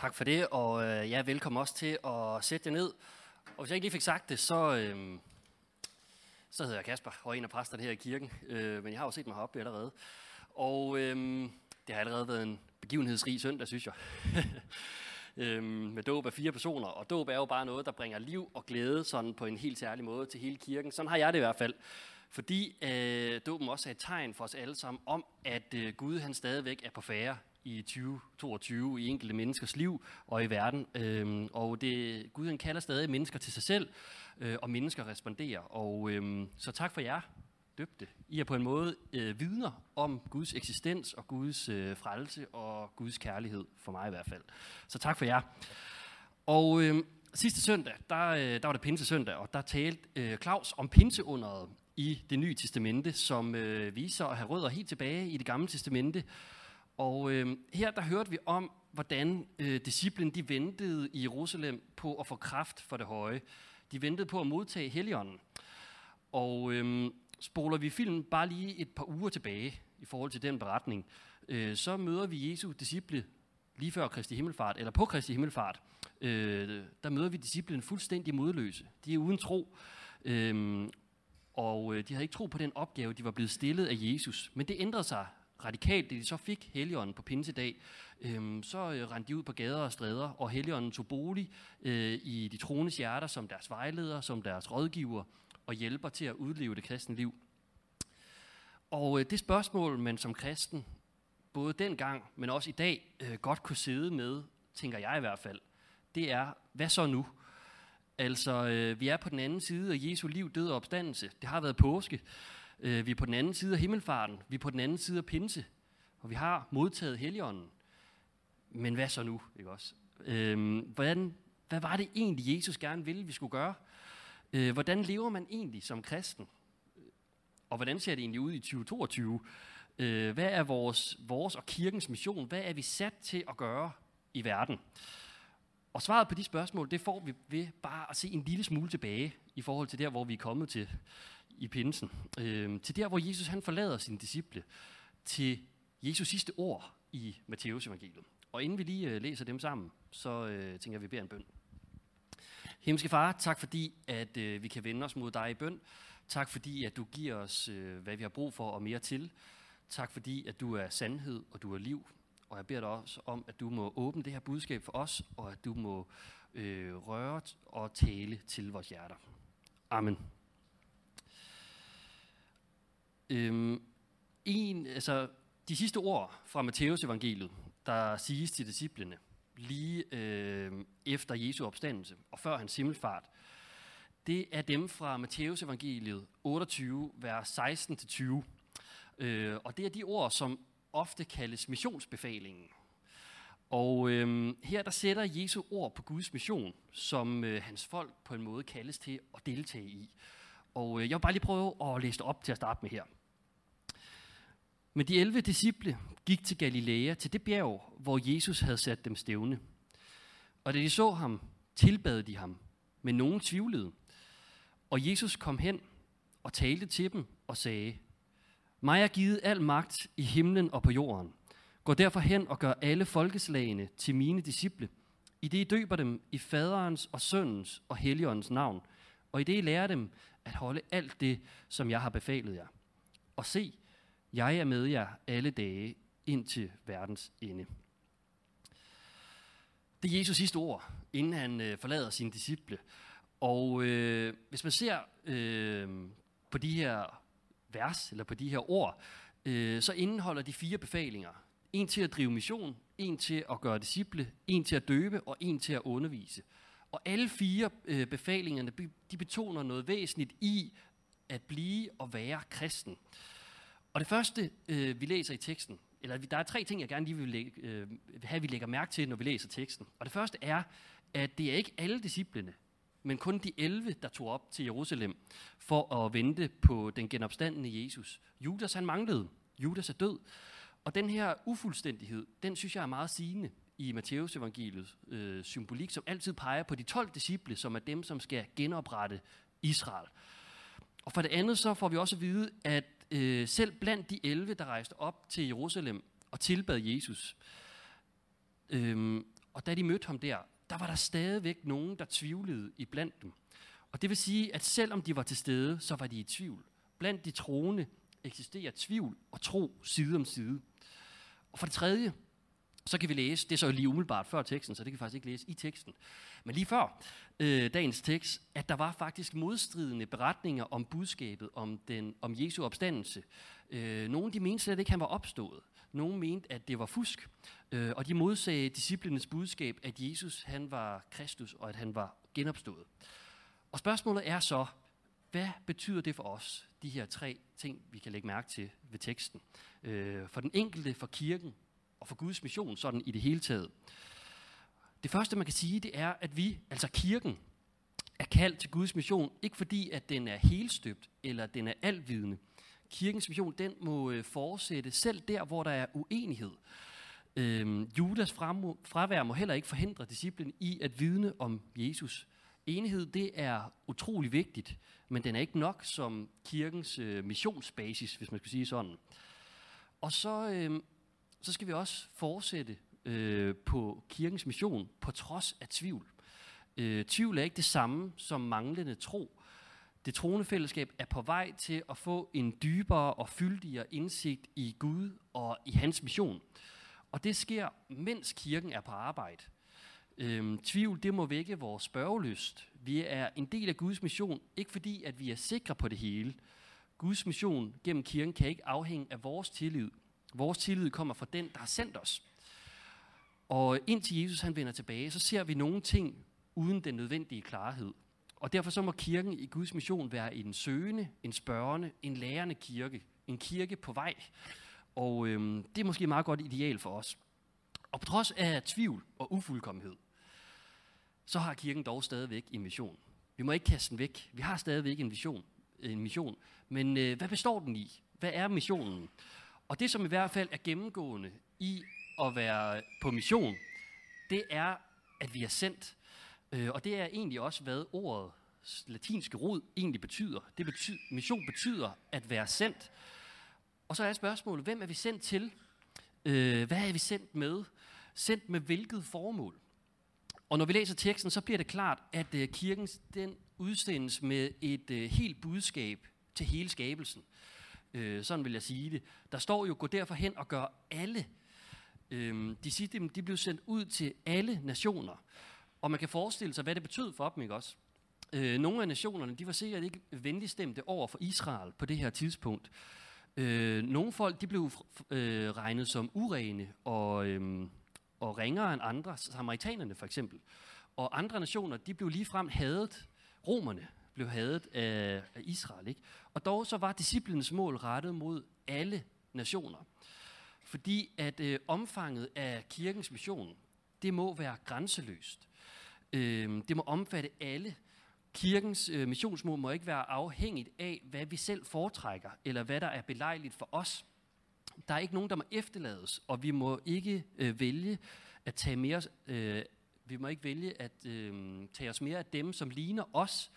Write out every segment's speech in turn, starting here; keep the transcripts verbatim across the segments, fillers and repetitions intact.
Tak for det, og øh, ja, velkommen også til at sætte jer ned. Og hvis jeg ikke lige fik sagt det, så, øh, så hedder jeg Kasper, og er en af præsterne her i kirken. Øh, men jeg har jo set mig heroppe allerede. Og øh, det har allerede været en begivenhedsrig søndag, synes jeg. øh, med dåb af fire personer, og dåb er jo bare noget, der bringer liv og glæde sådan på en helt særlig måde til hele kirken. Sådan har jeg det i hvert fald. Fordi øh, dåben også er et tegn for os alle sammen om, at øh, Gud han stadigvæk er på færre i tyve toogtyve i enkelte menneskers liv og i verden. Øhm, og det, Gud han kalder stadig mennesker til sig selv, øh, og mennesker responderer. Og øhm, så tak for jer, døbte. I er på en måde øh, vidner om Guds eksistens og Guds øh, frelse og Guds kærlighed, for mig i hvert fald. Så tak for jer. Og øhm, sidste søndag, der, øh, der var det Pinsesøndag, og der talte øh, Claus om pinseunderet i det nye testamente, som øh, viser at have rødder helt tilbage i det gamle testamente. Og øh, her der hørte vi om, hvordan øh, disciplen de ventede i Jerusalem på at få kraft for det høje. De ventede på at modtage Helligånden. Og øh, spoler vi filmen bare lige et par uger tilbage i forhold til den beretning, øh, så møder vi Jesu disciple lige før Kristi Himmelfart, eller på Kristi Himmelfart. Øh, der møder vi disciplen fuldstændig modløse. De er uden tro. Øh, og de havde ikke tro på den opgave, de var blevet stillet af Jesus. Men det ændrede sig radikalt, da de så fik Helligånden på pinsedag. Øhm, så øh, rendte de ud på gader og stræder, og Helligånden tog bolig øh, i de troendes hjerter som deres vejleder, som deres rådgiver og hjælper til at udleve det kristne liv. Og øh, det spørgsmål, man som kristen, både dengang, men også i dag, øh, godt kunne sidde med, tænker jeg i hvert fald, det er, hvad så nu? Altså, øh, vi er på den anden side af Jesu liv, død og opstandelse. Det har været påske. Vi er på den anden side af himmelfarten, vi er på den anden side af pinse, og vi har modtaget Helligånden. Men hvad så nu, ikke også? Øhm, hvordan, hvad var det egentlig, Jesus gerne ville, vi skulle gøre? Øh, hvordan lever man egentlig som kristen? Og hvordan ser det egentlig ud i tyve toogtyve? Øh, hvad er vores, vores og kirkens mission? Hvad er vi sat til at gøre i verden? Og svaret på de spørgsmål, det får vi ved bare at se en lille smule tilbage i forhold til der, hvor vi er kommet til i pinsen, øh, til der, hvor Jesus han forlader sine disciple, til Jesus sidste ord i Matthæusevangeliet. Og inden vi lige øh, læser dem sammen, så øh, tænker jeg, vi beder en bøn. Himmelske Far, tak fordi, at øh, vi kan vende os mod dig i bøn. Tak fordi, at du giver os, øh, hvad vi har brug for og mere til. Tak fordi, at du er sandhed og du er liv. Og jeg beder dig også om, at du må åbne det her budskab for os, og at du må øh, røre og tale til vores hjerter. Amen. Øhm, en, altså, de sidste ord fra Matthæusevangeliet, der siges til disciplene lige øh, efter Jesu opstandelse og før hans himmelfart, det er dem fra Matthæusevangeliet otteogtyve, vers seksten til tyve. Øh, og det er de ord, som ofte kaldes missionsbefalingen. Og øh, her der sætter Jesu ord på Guds mission, som øh, hans folk på en måde kaldes til at deltage i. Og øh, jeg vil bare lige prøve at læse det op til at starte med her. Men de elleve disciple gik til Galilea, til det bjerg, hvor Jesus havde sat dem stævne. Og da de så ham, tilbad de ham, men nogen tvivlede. Og Jesus kom hen og talte til dem og sagde, mig er givet al magt i himlen og på jorden. Gå derfor hen og gør alle folkeslagene til mine disciple, i det I døber dem i faderens og søndens og Helligåndens navn, og i det I lærer dem at holde alt det, som jeg har befalet jer. Og se, jeg er med jer alle dage indtil verdens ende. Det er Jesus sidste ord, inden han øh, forlader sine disciple. Og øh, hvis man ser øh, på de her vers, eller på de her ord, øh, så indeholder de fire befalinger. En til at drive mission, en til at gøre disciple, en til at døbe og en til at undervise. Og alle fire øh, befalingerne, de betoner noget væsentligt i at blive og være kristen. Og det første, øh, vi læser i teksten, eller der er tre ting, jeg gerne lige vil lægge, øh, have, vi lægger mærke til, når vi læser teksten. Og det første er, at det er ikke alle disciplene, men kun de elleve, der tog op til Jerusalem for at vente på den genopstandende Jesus. Judas, han manglede. Judas er død. Og den her ufuldstændighed, den synes jeg er meget sigende i Matthæusevangeliets øh, symbolik, som altid peger på de tolv disciple, som er dem, som skal genoprette Israel. Og for det andet, så får vi også at vide, at øh, selv blandt de elleve, der rejste op til Jerusalem og tilbad Jesus, øh, Og da de mødte ham der, der var der stadigvæk nogen, der tvivlede iblandt dem. Og det vil sige, at selvom de var til stede, så var de i tvivl. Blandt de troende eksisterer tvivl og tro side om side. Og for det tredje, så kan vi læse, det er så lige umiddelbart før teksten, så det kan vi faktisk ikke læse i teksten, men lige før øh, dagens tekst, at der var faktisk modstridende beretninger om budskabet, om, den, om Jesu opstandelse. Øh, nogle de mente slet ikke, at han var opstået. Nogle mente, at det var fusk, øh, og de modsagde disciplinens budskab, at Jesus han var Kristus, og at han var genopstået. Og spørgsmålet er så, hvad betyder det for os, de her tre ting, vi kan lægge mærke til ved teksten? Øh, for den enkelte, for kirken, og for Guds mission, sådan i det hele taget. Det første, man kan sige, det er, at vi, altså kirken, er kaldt til Guds mission, ikke fordi, at den er helstøbt, eller den er alvidende. Kirkens mission, den må fortsætte selv der, hvor der er uenighed. Øhm, Judas fravær må heller ikke forhindre disciplen i at vidne om Jesus. Enighed, det er utrolig vigtigt, men den er ikke nok som kirkens øh, missionsbasis, hvis man skal sige sådan. Og så... Øh, så skal vi også fortsætte øh, på kirkens mission på trods af tvivl. Øh, tvivl er ikke det samme som manglende tro. Det troende fællesskab er på vej til at få en dybere og fyldigere indsigt i Gud og i hans mission. Og det sker, mens kirken er på arbejde. Øh, tvivl, det må vække vores spørgelyst. Vi er en del af Guds mission, ikke fordi at vi er sikre på det hele. Guds mission gennem kirken kan ikke afhænge af vores tillid. Vores tillid kommer fra den, der har sendt os. Og indtil Jesus han vender tilbage, så ser vi nogle ting uden den nødvendige klarhed. Og derfor så må kirken i Guds mission være en søgende, en spørgende, en lærende kirke. En kirke på vej. Og øhm, det er måske et meget godt ideal for os. Og på trods af tvivl og ufuldkommenhed, så har kirken dog stadigvæk en mission. Vi må ikke kaste den væk. Vi har stadigvæk en vision, en mission. Men øh, hvad består den i? Hvad er missionen? Og det, som i hvert fald er gennemgående i at være på mission, det er, at vi er sendt. Og det er egentlig også, hvad ordets latinske rod egentlig betyder. Det betyder, mission betyder at være sendt. Og så er spørgsmålet, hvem er vi sendt til? Hvad er vi sendt med? Sendt med hvilket formål? Og når vi læser teksten, så bliver det klart, at kirken den udsendes med et helt budskab til hele skabelsen. Øh, sådan vil jeg sige det. Der står jo, gå derfor hen og gør alle. Øh, de siger, de, de blev sendt ud til alle nationer. Og man kan forestille sig, hvad det betød for dem, ikke også? Øh, nogle af nationerne, de var sikkert ikke venligstemte over for Israel på det her tidspunkt. Øh, nogle folk, de blev øh, regnet som urene og, øh, og ringere end andre. Samaritanerne for eksempel. Og andre nationer, de blev ligefrem hadet. Romerne blev hadet af Israel, ikke? Og dog så var disciplinens mål rettet mod alle nationer. Fordi at øh, omfanget af kirkens mission, det må være grænseløst. Øh, det må omfatte alle. Kirkens øh, missionsmål må ikke være afhængigt af, hvad vi selv foretrækker, eller hvad der er belejligt for os. Der er ikke nogen, der må efterlades, og vi må ikke øh, vælge at tage mere, øh, vi må ikke vælge at øh, tage os mere af dem, som ligner os,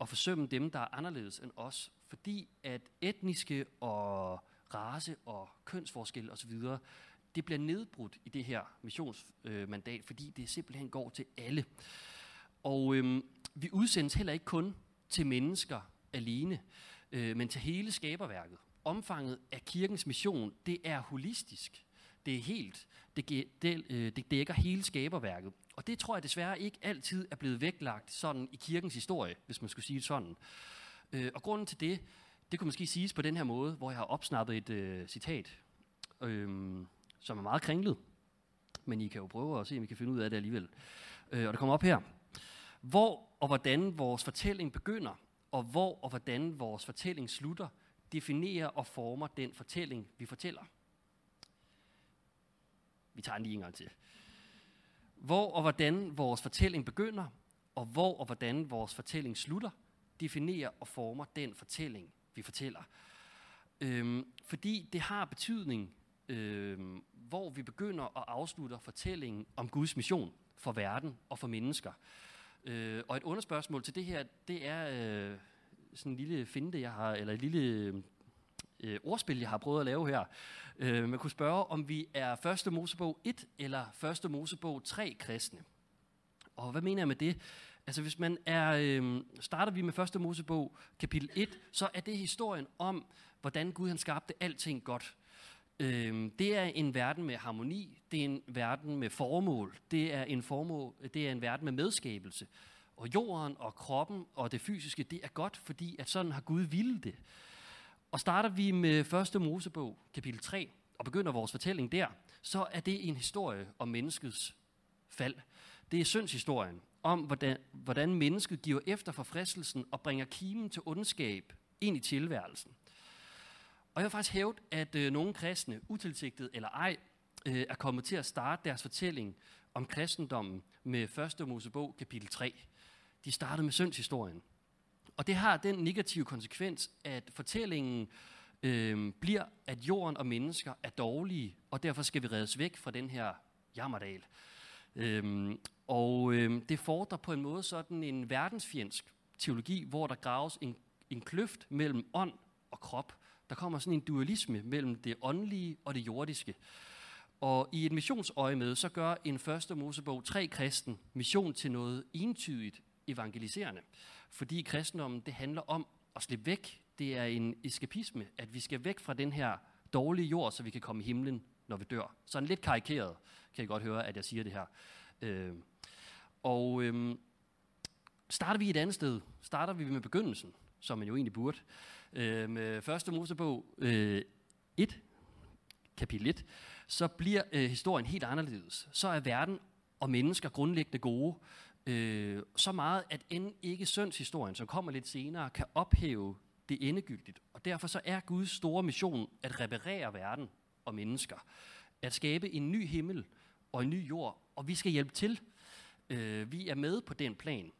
og forsømme dem, der er anderledes end os, fordi at etniske og race og kønsforskelle osv., det bliver nedbrudt i det her missionsmandat, øh, fordi det simpelthen går til alle. Og øh, vi udsendes heller ikke kun til mennesker alene, øh, men til hele skaberværket. Omfanget af kirkens mission, det er holistisk. Det er helt. Det, det, øh, det dækker hele skaberværket. Og det tror jeg desværre ikke altid er blevet vægtlagt sådan i kirkens historie, hvis man skulle sige det sådan. Øh, og grunden til det, det kunne måske siges på den her måde, hvor jeg har opsnappet et øh, citat, øh, som er meget kringlet. Men I kan jo prøve at se, om I kan finde ud af det alligevel. Øh, og det kommer op her. Hvor og hvordan vores fortælling begynder, og hvor og hvordan vores fortælling slutter, definerer og former den fortælling, vi fortæller. Vi tager den lige en gang til. Hvor og hvordan vores fortælling begynder, og hvor og hvordan vores fortælling slutter, definerer og former den fortælling, vi fortæller. Øhm, fordi det har betydning, øhm, hvor vi begynder og afslutter fortællingen om Guds mission for verden og for mennesker. Øh, og et underspørgsmål til det her, det er øh, sådan en lille finte, jeg har, eller en lille øh, ordspil, jeg har prøvet at lave her. Øh, man kunne spørge, om vi er Første Mosebog et eller Første Mosebog tre kristne. Og hvad mener jeg med det? Altså hvis man er, øh, starter vi med Første Mosebog kapitel et, så er det historien om, hvordan Gud han skabte alting godt. Øh, det er en verden med harmoni, det er en verden med formål, det er en, formål, det er en verden med medskabelse. Og jorden og kroppen og det fysiske, det er godt, fordi at sådan har Gud ville det. Og starter vi med Første Mosebog kapitel tre og begynder vores fortælling der, så er det en historie om menneskets fald. Det er syndshistorien om, hvordan, hvordan mennesket giver efter for fristelsen og bringer kimen til ondskab ind i tilværelsen. Og jeg har faktisk hævdet, at øh, nogle kristne, utilsigtet eller ej, øh, er kommet til at starte deres fortælling om kristendommen med Første Mosebog kapitel tre. De startede med syndshistorien. Og det har den negative konsekvens, at fortællingen øh, bliver, at jorden og mennesker er dårlige, og derfor skal vi reddes væk fra den her jammerdal. Øhm, og øhm, det fordrer på en måde sådan en verdensfjendsk teologi, hvor der graves en, en kløft mellem ånd og krop. Der kommer sådan en dualisme mellem det åndelige og det jordiske. Og i et missionsøjemed, så gør en Første Mosebog tre kristen mission til noget entydigt evangeliserende. Fordi kristendommen, det handler om at slippe væk. Det er en eskapisme, at vi skal væk fra den her dårlige jord, så vi kan komme i himlen, når vi dør. Sådan lidt karikeret, kan I godt høre, at jeg siger det her. Øh, og øh, starter vi et andet sted, starter vi med begyndelsen, som man jo egentlig burde. Øh, med Første Mosebog øh, et, kapitel et, så bliver øh, historien helt anderledes. Så er verden og mennesker grundlæggende gode, øh, så meget, at end ikke syndshistorien, som kommer lidt senere, kan ophæve det endegyldigt. Og derfor så er Guds store mission at reparere verden og mennesker, at skabe en ny himmel og en ny jord, og vi skal hjælpe til. Øh, vi er med på den plan.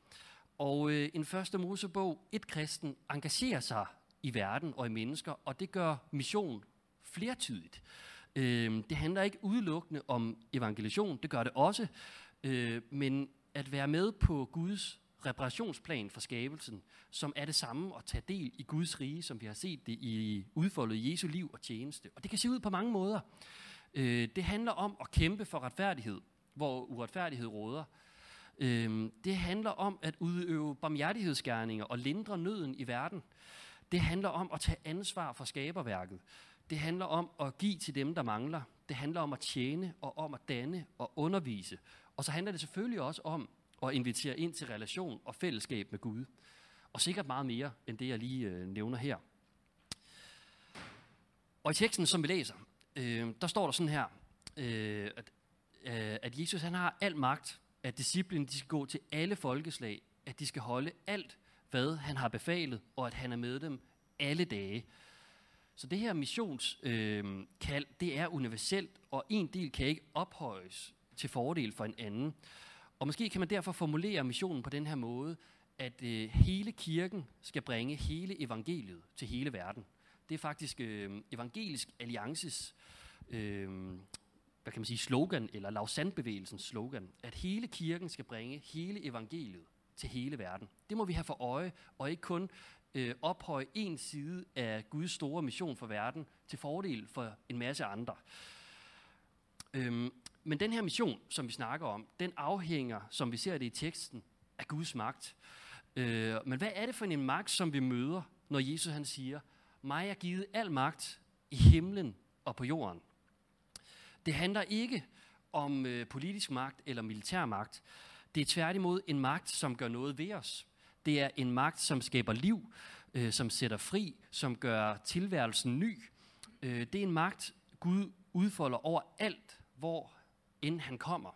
Og øh, en Første Mosebog, et kristen, engagerer sig i verden og i mennesker, og det gør mission flertydigt. Øh, det handler ikke udelukkende om evangelisation, det gør det også, øh, men at være med på Guds reparationsplan for skabelsen, som er det samme at tage del i Guds rige, som vi har set det i udfoldet i Jesu liv og tjeneste. Og det kan se ud på mange måder. Øh, det handler om at kæmpe for retfærdighed, hvor uretfærdighed råder. Øh, det handler om at udøve barmhjertighedsgerninger og lindre nøden i verden. Det handler om at tage ansvar for skaberværket. Det handler om at give til dem, der mangler. Det handler om at tjene og om at danne og undervise. Og så handler det selvfølgelig også om og inviterer ind til relation og fællesskab med Gud. Og sikkert meget mere, end det jeg lige øh, nævner her. Og i teksten, som vi læser, øh, der står der sådan her, øh, at, øh, at Jesus han har al magt, at disciplinen de skal gå til alle folkeslag, at de skal holde alt, hvad han har befalet, og at han er med dem alle dage. Så det her missionskald, øh, det er universelt, og en del kan ikke ophøjes til fordel for en anden. Og måske kan man derfor formulere missionen på den her måde, at øh, hele kirken skal bringe hele evangeliet til hele verden. Det er faktisk øh, Evangelisk Alliances øh, hvad kan man sige, slogan, eller Lausanne-bevægelsens slogan, at hele kirken skal bringe hele evangeliet til hele verden. Det må vi have for øje, og ikke kun øh, ophøje en side af Guds store mission for verden til fordel for en masse andre. Øh, Men den her mission, som vi snakker om, den afhænger, som vi ser det i teksten, af Guds magt. Øh, men hvad er det for en magt, som vi møder, når Jesus han siger, mig er givet al magt i himlen og på jorden? Det handler ikke om øh, politisk magt eller militær magt. Det er tværtimod en magt, som gør noget ved os. Det er en magt, som skaber liv, øh, som sætter fri, som gør tilværelsen ny. Øh, det er en magt, Gud udfolder over alt, hvor inden han kommer.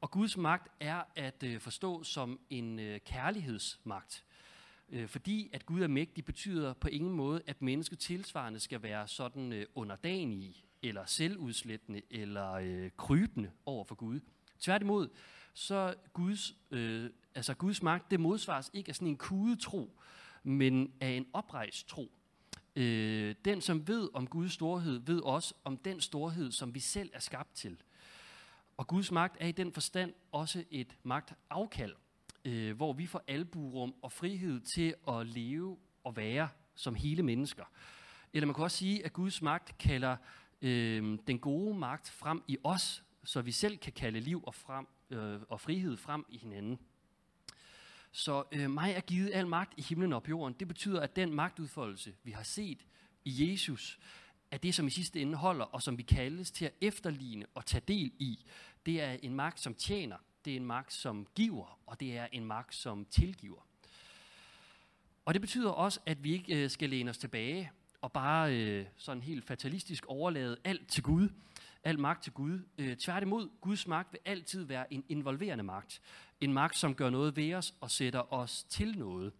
Og Guds magt er at øh, forstå som en øh, kærlighedsmagt. Øh, fordi at Gud er mægtig, betyder på ingen måde, at mennesket tilsvarende skal være sådan øh, underdanige, eller selvudslættende, eller øh, krybende over for Gud. Tværtimod, så Guds, øh, altså Guds magt, det modsvares ikke af sådan en kudetro, men af en oprejst tro. Øh, den, som ved om Guds storhed, ved også om den storhed, som vi selv er skabt til. Og Guds magt er i den forstand også et magtafkald, øh, hvor vi får albuerum og frihed til at leve og være som hele mennesker. Eller man kan også sige, at Guds magt kalder øh, den gode magt frem i os, så vi selv kan kalde liv og, frem, øh, og frihed frem i hinanden. Så øh, mig er givet al magt i himlen og på jorden. Det betyder, at den magtudfoldelse, vi har set i Jesus, er det, som i sidste ende holder, og som vi kaldes til at efterligne og tage del i. Det er en magt, som tjener, det er en magt, som giver, og det er en magt, som tilgiver. Og det betyder også, at vi ikke øh, skal læne os tilbage og bare øh, sådan helt fatalistisk overlade alt til Gud, al magt til Gud. Øh, tværtimod, Guds magt vil altid være en involverende magt. En magt, som gør noget ved os og sætter os til noget.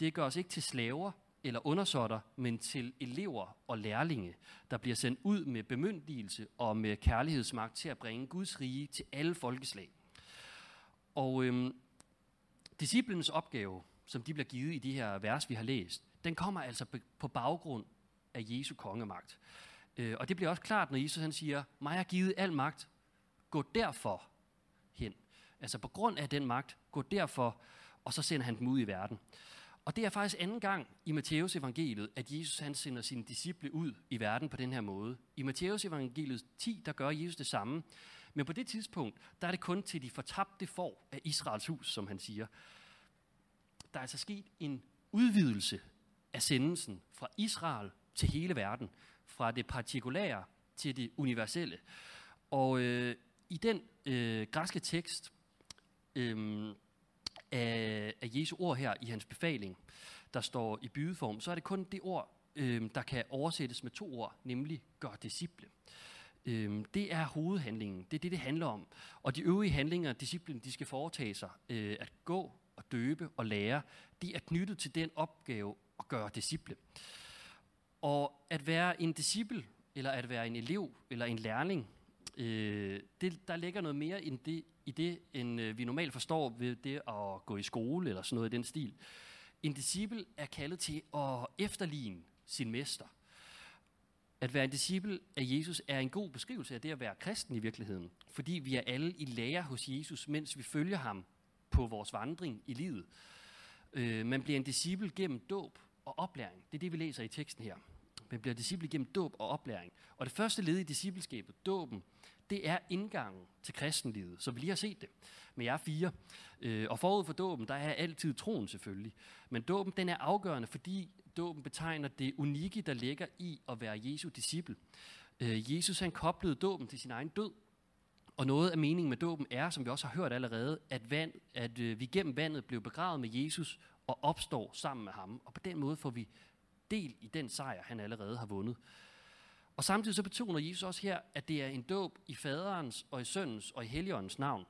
Det gør os ikke til slaver eller undersåtter, men til elever og lærlinge, der bliver sendt ud med bemyndigelse og med kærlighedsmagt til at bringe Guds rige til alle folkeslag. Og øh, disciplenes opgave, som de bliver givet i de her vers, vi har læst, den kommer altså på baggrund af Jesu kongemagt. Øh, og det bliver også klart, når Jesus han siger, mig har givet al magt, gå derfor hen. Altså på grund af den magt, gå derfor, og så sender han dem ud i verden. Og det er faktisk anden gang i Matthæusevangeliet, at Jesus han sender sine disciple ud i verden på den her måde. I Matthæusevangeliet ti, der gør Jesus det samme. Men på det tidspunkt, der er det kun til de fortabte får af Israels hus, som han siger. Der er altså sket en udvidelse af sendelsen fra Israel til hele verden. Fra det partikulære til det universelle. Og øh, i den øh, græske tekst øh, af, af Jesu ord her i hans befaling, der står i bydeform, så er det kun det ord, øh, der kan oversættes med to ord, nemlig gør disciple. Øh, det er hovedhandlingen. Det er det, det handler om. Og de øvrige handlinger, disciplene, de skal foretage sig øh, at gå, og døbe og lære, de er knyttet til den opgave at gøre disciple. Og at være en disciple, eller at være en elev, eller en lærling, øh, det, der ligger noget mere end det, i det, end øh, vi normalt forstår ved det at gå i skole, eller sådan noget i den stil. En disciple er kaldet til at efterligne sin mester. At være en disciple af Jesus er en god beskrivelse af det at være kristen i virkeligheden, fordi vi er alle i lære hos Jesus, mens vi følger ham på vores vandring i livet. Øh, man bliver en disciple gennem dåb og oplæring. Det er det, vi læser i teksten her. Man bliver en disciple gennem dåb og oplæring. Og det første led i discipleskabet, dåben, det er indgangen til kristenlivet, så vi lige har set det. Men jeg er fire. Øh, og forud for dåben, der er altid troen selvfølgelig. Men dåben, den er afgørende, fordi dåben betegner det unikke, der ligger i at være Jesu disciple. Øh, Jesus, han koblede dåben til sin egen død. Og noget af meningen med dåben er, som vi også har hørt allerede, at, vand, at øh, vi gennem vandet blev begravet med Jesus og opstår sammen med ham. Og på den måde får vi del i den sejr, han allerede har vundet. Og samtidig så betoner Jesus også her, at det er en dåb i faderens og i søndens og i Helligåndens navn.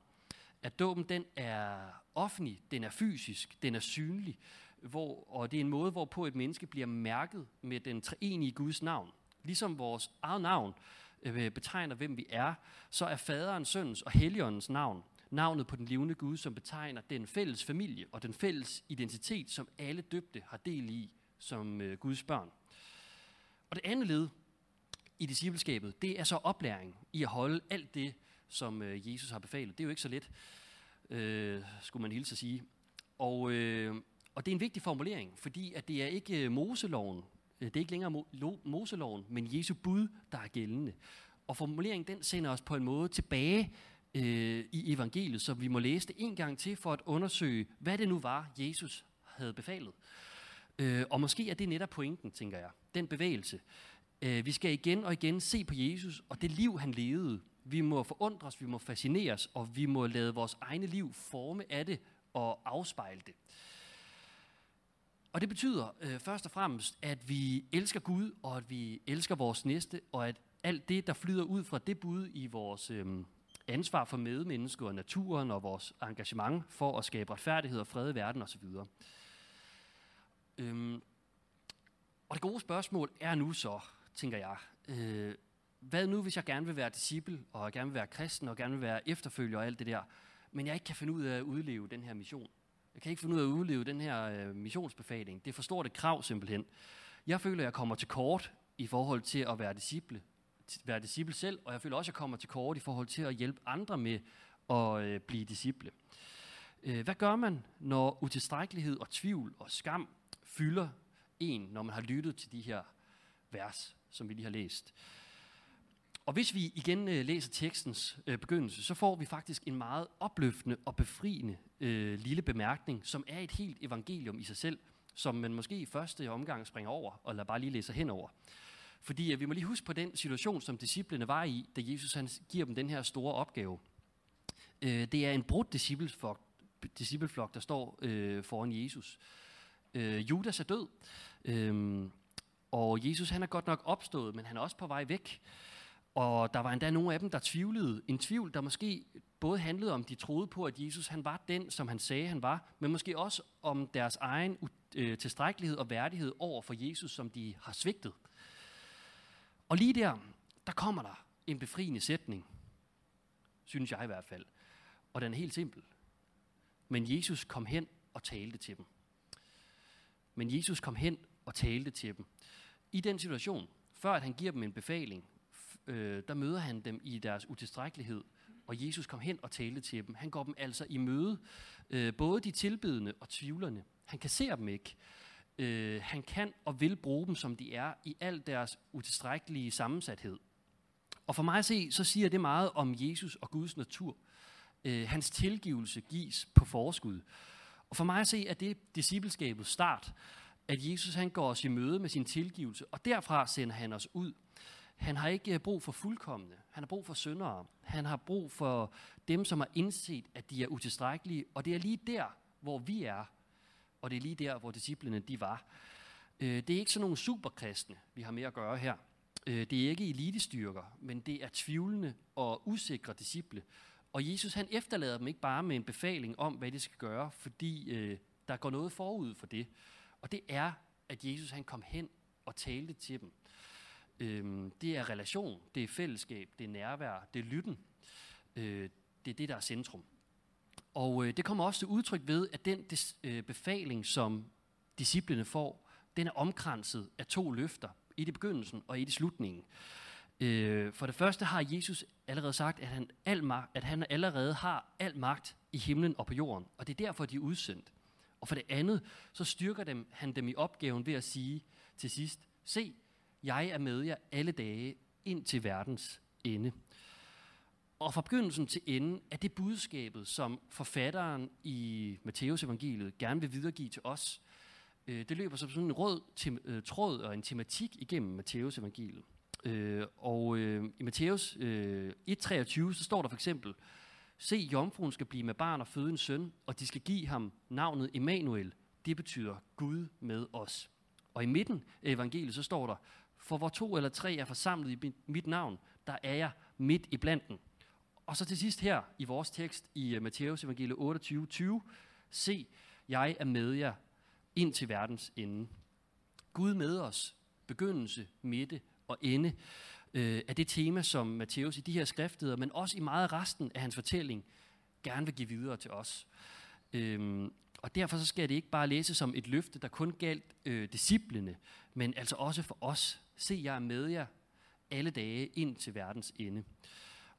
At dåben den er offentlig, den er fysisk, den er synlig. Hvor, og det er en måde, hvorpå et menneske bliver mærket med den treenige Guds navn. Ligesom vores eget navn betegner, hvem vi er, så er faderens, søndens og Helligåndens navn, navnet på den levende Gud, som betegner den fælles familie og den fælles identitet, som alle døbte har del i som øh, Guds børn. Og det andet led i discipleskabet, det er så oplæring i at holde alt det, som øh, Jesus har befalet. Det er jo ikke så let, øh, skulle man hilse at sige. Og, øh, og det er en vigtig formulering, fordi at det er ikke øh, Moseloven, det er ikke længere Moseloven, men Jesu bud, der er gældende. Og formuleringen, den sender os på en måde tilbage øh, i evangeliet, så vi må læse det en gang til for at undersøge, hvad det nu var, Jesus havde befalet. Øh, og måske er det netop pointen, tænker jeg. Den bevægelse. Øh, vi skal igen og igen se på Jesus og det liv, han levede. Vi må forundres, vi må fascineres, og vi må lade vores egne liv forme af det og afspejle det. Og det betyder øh, først og fremmest, at vi elsker Gud, og at vi elsker vores næste, og at alt det, der flyder ud fra det bud i vores øh, ansvar for medmennesker og naturen, og vores engagement for at skabe retfærdighed og fred i verden osv. Øhm, og det gode spørgsmål er nu så, tænker jeg, øh, hvad nu, hvis jeg gerne vil være disciple, og gerne vil være kristen, og gerne vil være efterfølger og alt det der, men jeg ikke kan finde ud af at udleve den her mission? Jeg kan ikke finde ud af at udleve den her øh, missionsbefaling. Det er for stort et krav simpelthen. Jeg føler, at jeg kommer til kort i forhold til at være disciple, være disciple selv, og jeg føler også, at jeg kommer til kort i forhold til at hjælpe andre med at øh, blive disciple. Øh, hvad gør man, når utilstrækkelighed og tvivl og skam fylder en, når man har lyttet til de her vers, som vi lige har læst. Og hvis vi igen øh, læser tekstens øh, begyndelse, så får vi faktisk en meget opløftende og befriende øh, lille bemærkning, som er et helt evangelium i sig selv, som man måske i første omgang springer over, eller bare lige læser henover. Fordi øh, vi må lige huske på den situation, som disciplene var i, da Jesus han giver dem den her store opgave. Øh, det er en brudt discipleflok, discipleflok der står øh, foran Jesus. Øh, Judas er død, øh, og Jesus han er godt nok opstået, men han er også på vej væk. Og der var endda nogle af dem, der tvivlede. En tvivl, der måske både handlede om, de troede på, at Jesus han var den, som han sagde, han var, men måske også om deres egen øh, tilstrækkelighed og værdighed over for Jesus, som de har svigtet. Og lige der, der kommer der en befriende sætning, synes jeg i hvert fald. Og den er helt simpel. Men Jesus kom hen og talte til dem. Men Jesus kom hen og talte til dem. I den situation, før at han giver dem en befaling, Øh, der møder han dem i deres utilstrækkelighed, og Jesus kom hen og talte til dem. Han går dem altså i møde, øh, både de tilbedende og tvivlerne. Han kasserer dem ikke. Øh, han kan og vil bruge dem, som de er, i al deres utilstrækkelige sammensathed. Og for mig at se, så siger det meget om Jesus og Guds natur. Øh, hans tilgivelse gives på forskud. Og for mig at se, at det er discipleskabets start, at Jesus han går os i møde med sin tilgivelse, og derfra sender han os ud. Han har ikke brug for fuldkomne, han har brug for syndere, han har brug for dem, som har indset, at de er utilstrækkelige, og det er lige der, hvor vi er, og det er lige der, hvor disciplene de var. Det er ikke sådan nogle superkristne, vi har med at gøre her. Det er ikke elitestyrker, men det er tvivlende og usikre disciple. Og Jesus han efterlader dem ikke bare med en befaling om, hvad de skal gøre, fordi der går noget forud for det. Og det er, at Jesus han kom hen og talte til dem. Det er relation, det er fællesskab, det er nærvær, det er lytten. Det er det, der er centrum. Og det kommer også til udtryk ved, at den befaling, som disciplene får, den er omkranset af to løfter. Et i begyndelsen og et i slutningen. For det første har Jesus allerede sagt, at han, al magt, at han allerede har al magt i himlen og på jorden. Og det er derfor, de er udsendt. Og for det andet, så styrker dem, han dem i opgaven ved at sige til sidst, se, jeg er med jer alle dage ind til verdens ende. Og fra begyndelsen til enden er det budskabet, som forfatteren i Matthæusevangeliet gerne vil videregive til os. Det løber som sådan en rød te- tråd og en tematik igennem Matthæusevangeliet. Og i Matthæus et treogtyve, så står der for eksempel, se, jomfruen skal blive med barn og føde en søn, og de skal give ham navnet Emmanuel. Det betyder Gud med os. Og i midten af evangeliet, så står der, for hvor to eller tre er forsamlet i mit navn, der er jeg midt i blandt dem. Og så til sidst her i vores tekst i Matthæus evangeliet otteogtyve tyve, se, jeg er med jer ind til verdens ende. Gud med os, begyndelse, midte og ende, øh, er det tema, som Matthæus i de her skriftsteder, men også i meget resten af hans fortælling, gerne vil give videre til os. Øhm, Og derfor så skal det ikke bare læses som et løfte, der kun galt øh, disciplene, men altså også for os. Se, jeg er med jer alle dage ind til verdens ende.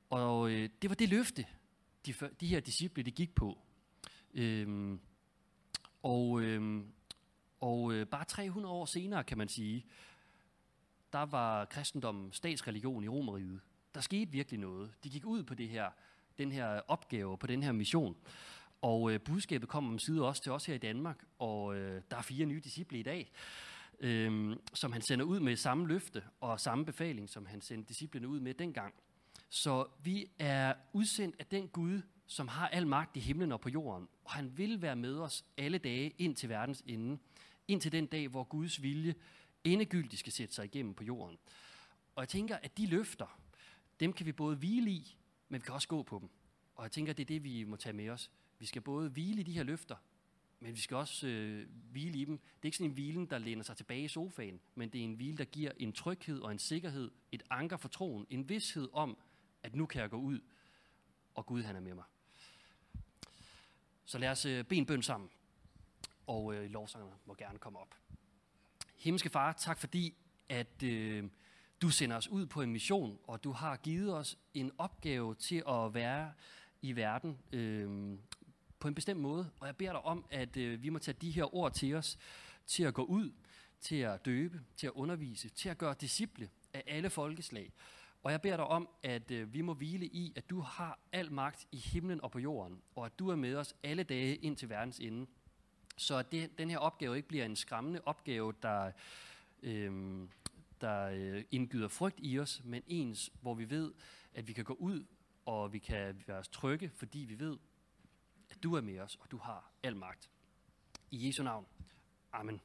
Og øh, det var det løfte, de, de her disciple, de gik på. Øhm, og øh, og øh, bare tre hundrede år senere, kan man sige, der var kristendommen statsreligion i Romerriget. Der skete virkelig noget. De gik ud på det her, den her opgave, på den her mission. Og øh, budskabet kom omsider også til os her i Danmark, og øh, der er fire nye disciple i dag, øh, som han sender ud med samme løfte og samme befaling, som han sendte disciplene ud med dengang. Så vi er udsendt af den Gud, som har al magt i himlen og på jorden, og han vil være med os alle dage ind til verdens ende, ind til den dag, hvor Guds vilje endegyldigt skal sætte sig igennem på jorden. Og jeg tænker, at de løfter, dem kan vi både hvile i, men vi kan også gå på dem. Og jeg tænker, det er det, vi må tage med os. Vi skal både hvile i de her løfter, men vi skal også øh, hvile i dem. Det er ikke sådan en hvilen, der læner sig tilbage i sofaen, men det er en hvile, der giver en tryghed og en sikkerhed, et anker for troen, en vished om, at nu kan jeg gå ud, og Gud han er med mig. Så lad os øh, bede en bøn sammen, og øh, lovsangerne må gerne komme op. Himmelske Far, tak fordi, at øh, du sender os ud på en mission, og du har givet os en opgave til at være i verden, øh, på en bestemt måde, og jeg beder dig om, at øh, vi må tage de her ord til os, til at gå ud, til at døbe, til at undervise, til at gøre disciple af alle folkeslag. Og jeg beder dig om, at øh, vi må hvile i, at du har al magt i himlen og på jorden, og at du er med os alle dage ind til verdens ende. Så det, den her opgave ikke bliver en skræmmende opgave, der, øh, der øh, indgyder frygt i os, men ens, hvor vi ved, at vi kan gå ud, og vi kan være os trygge, fordi vi ved, at du er med os, og du har al magt. I Jesu navn. Amen.